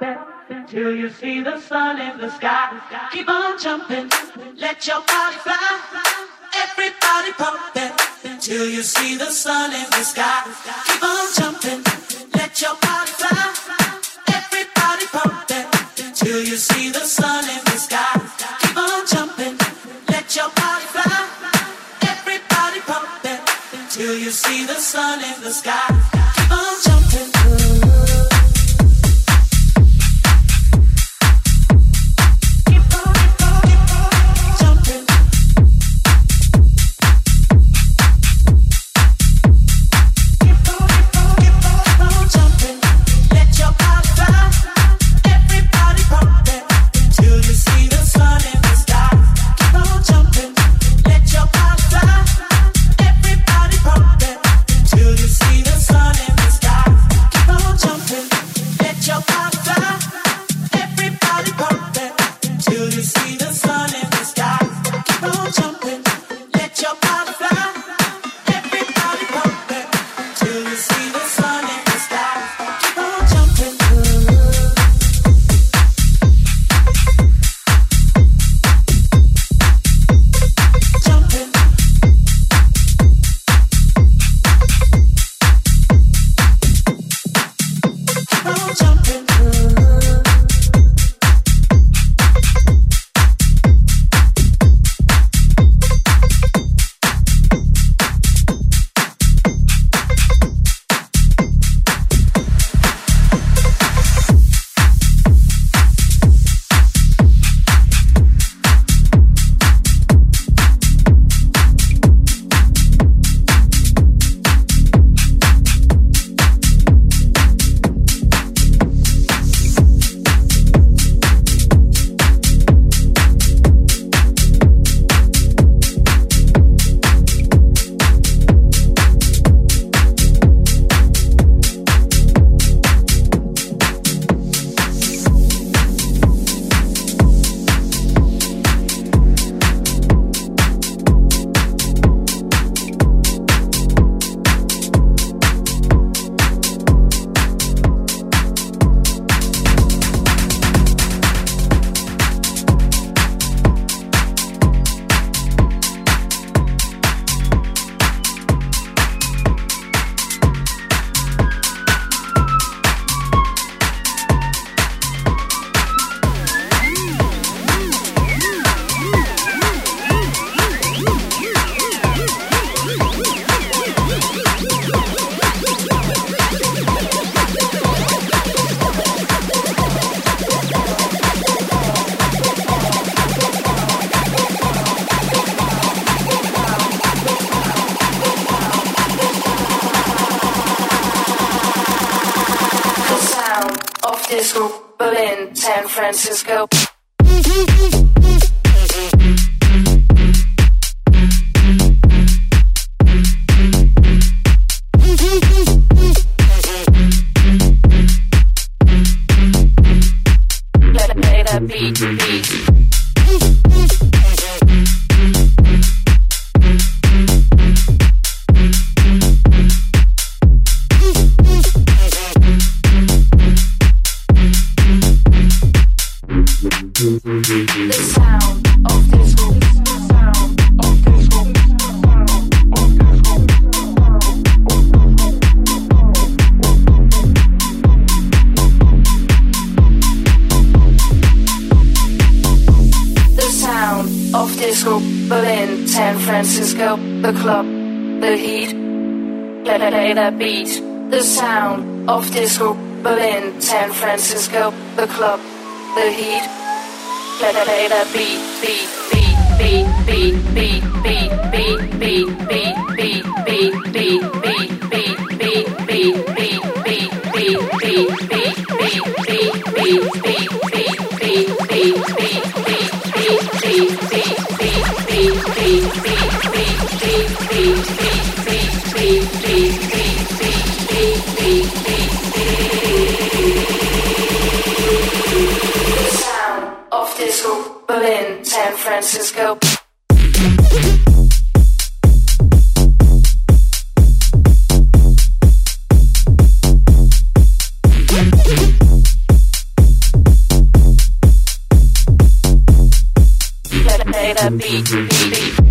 jumping till you see the sun in the sky. Keep on jumping, let your body fly. Everybody pumping till you see the sun in the sky. Keep on jumping, let your body fly. Everybody pumping till you see the sun in the sky. Keep on jumping, let your body fly. Everybody pumping till you see the sun in the sky. Keep on jumping. Berlin, San Francisco. The sound of disco, Berlin, San Francisco, the club, the heat. Play that beat, beat, beat, beat, beat, beat, beat, beat, beat, beat, beat, beat, beat, beat, beat, beat, beat, beat, beat, beat, beat, beat, beat, beat, beat, beat, beat, beat, beat, Berlin, San Francisco. play the beat.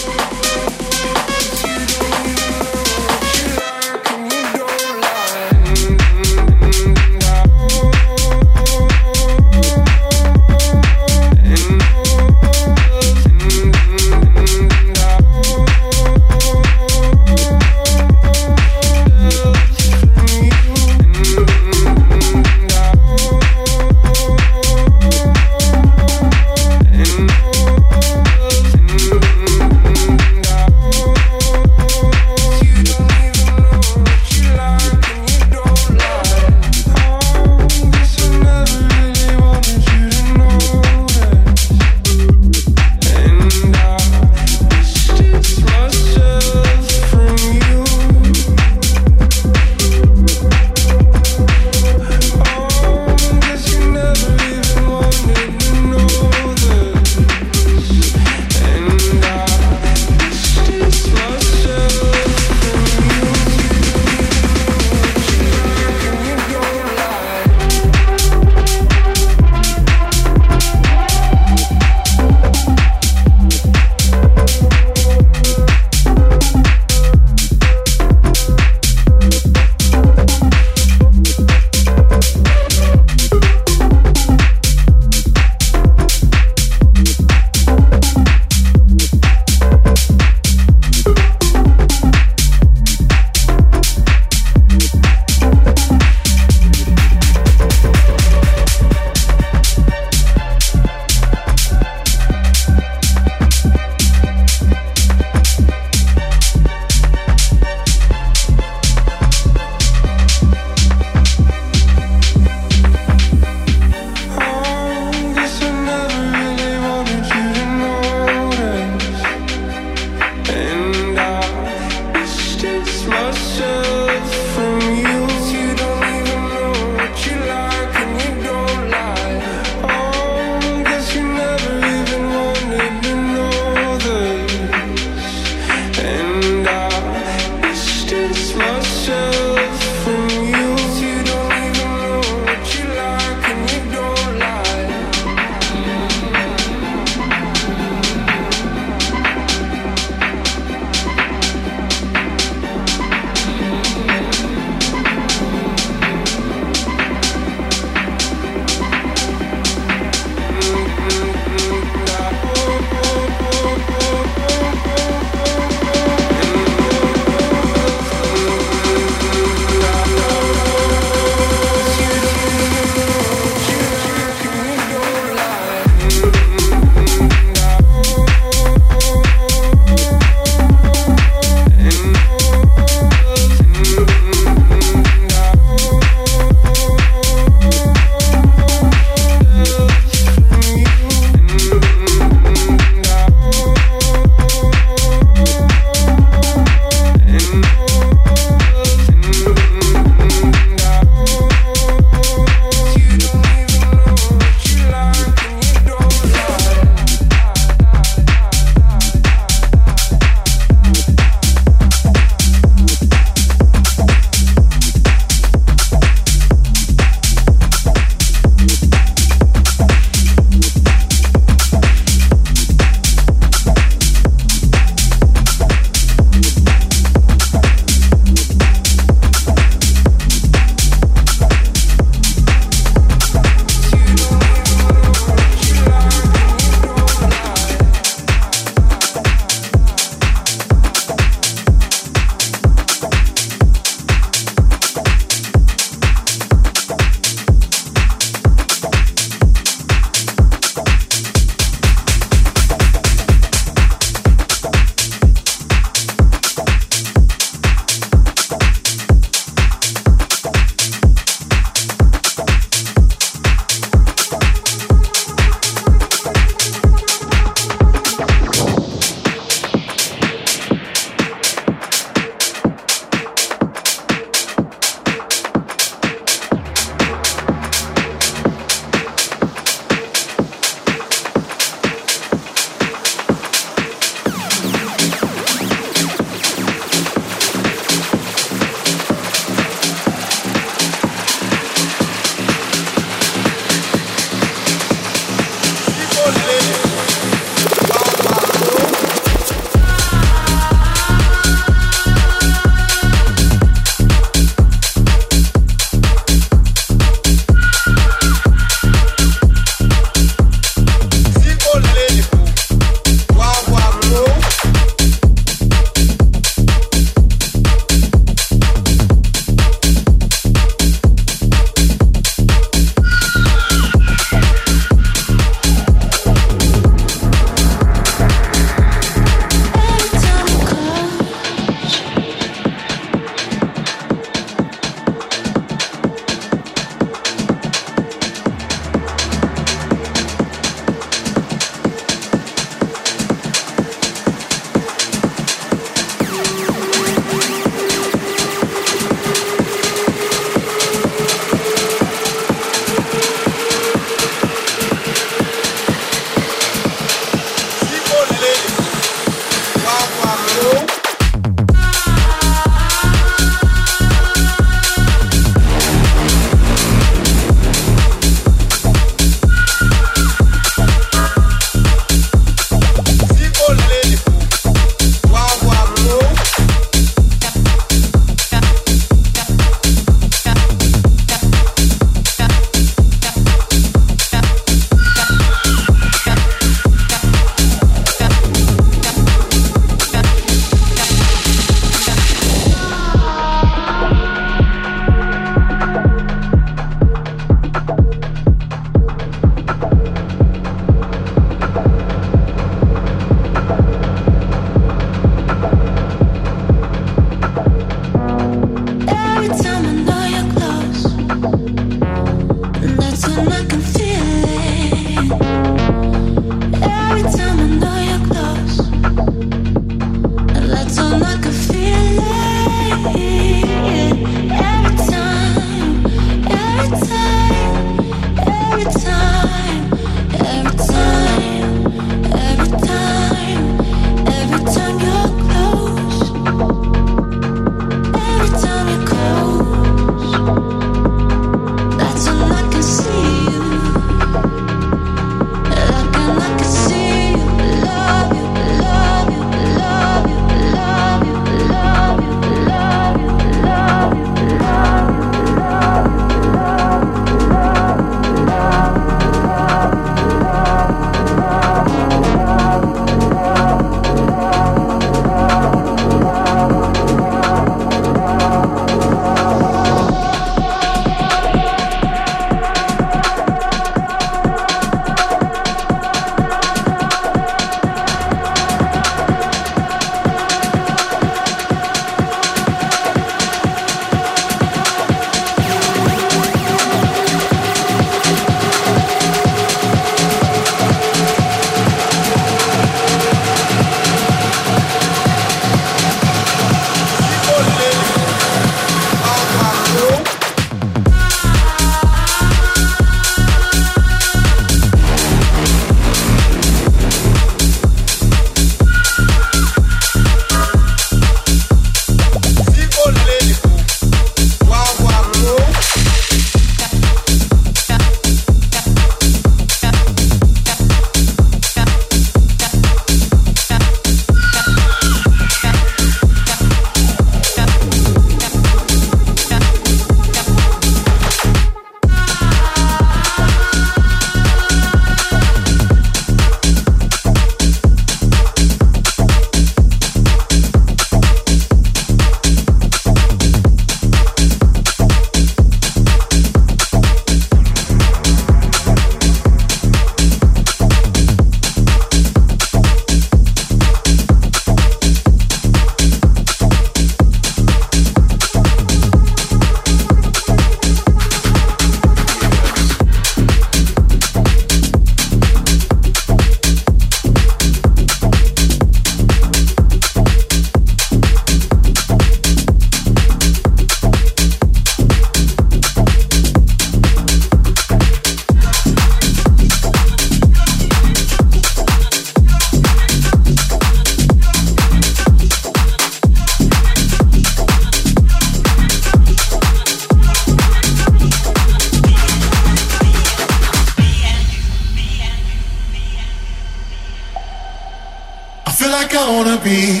gonna be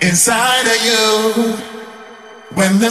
inside of you when the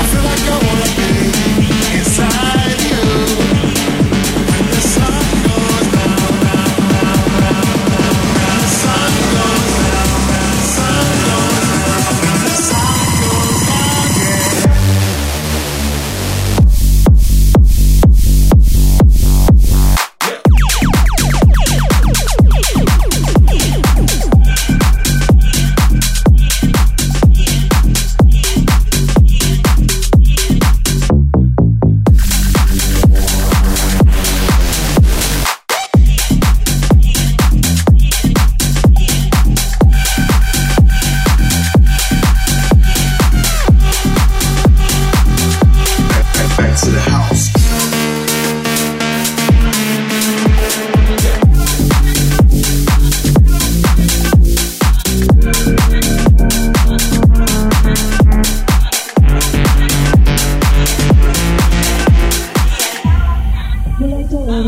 I feel like I wanna be inside you when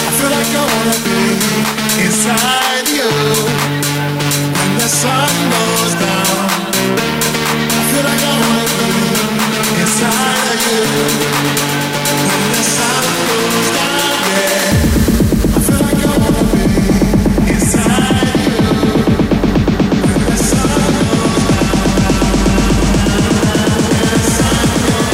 I feel like I wanna be inside of you when the sun goes down. I feel like I wanna be inside of you when the sun goes down, yeah. I feel like I wanna be inside you when the sun goes down. Inside you, when the sun goes down, yeah. I feel like I wanna be inside you, when the sun goes down, when the sun goes down, when the sun goes down.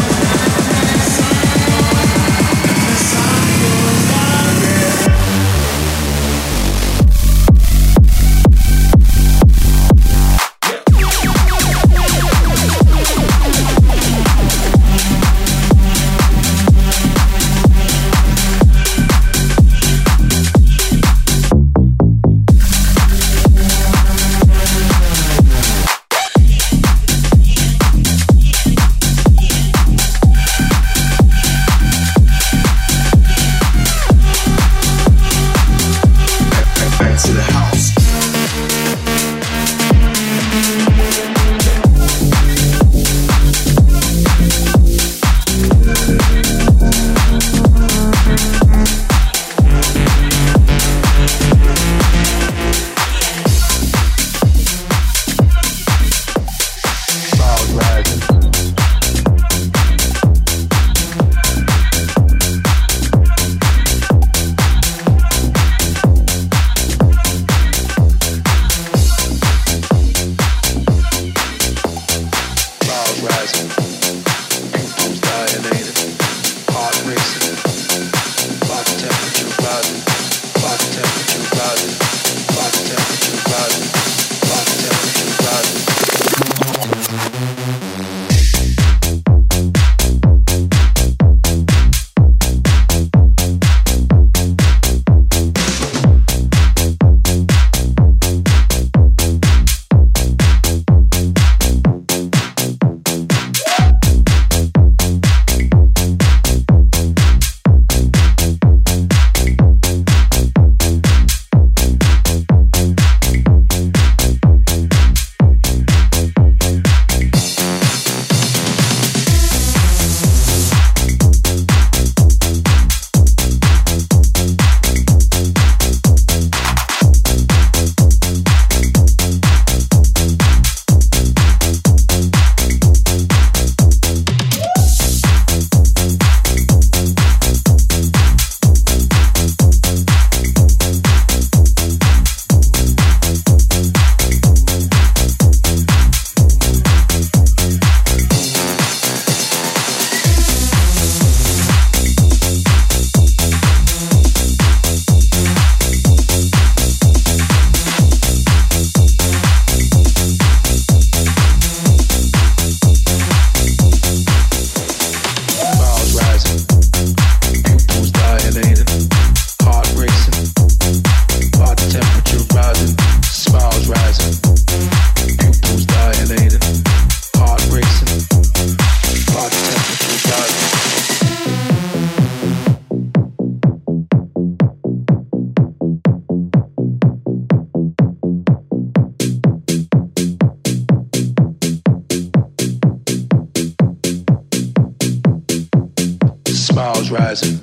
rising,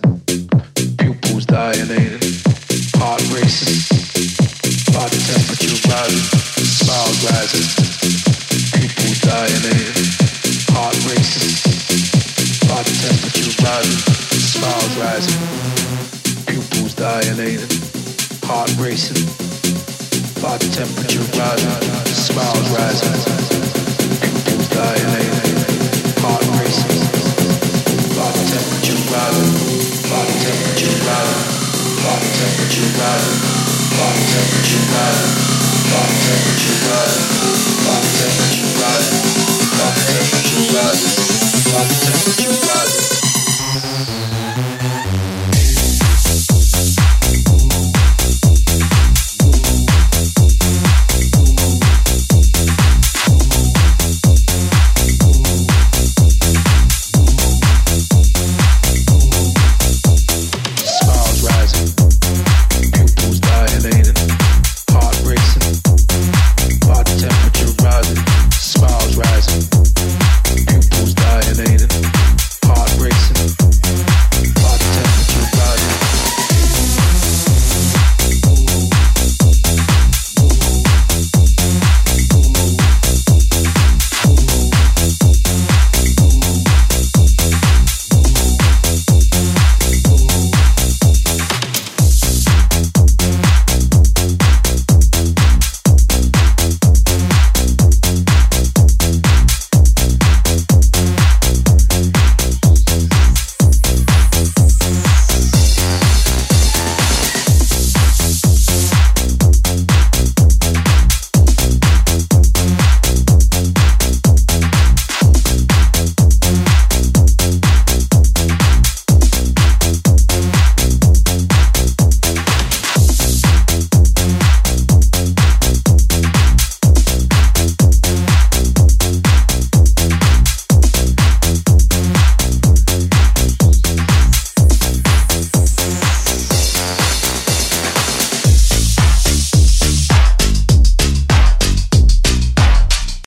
pupils dilated, heart racing, body temperature rising, smile rising, pupils dilated, heart racing, body temperature rising, smile rising, pupils dilated, heart racing, body temperature rising, smile rising, pupils dilated, heart racing. Body temperature rising.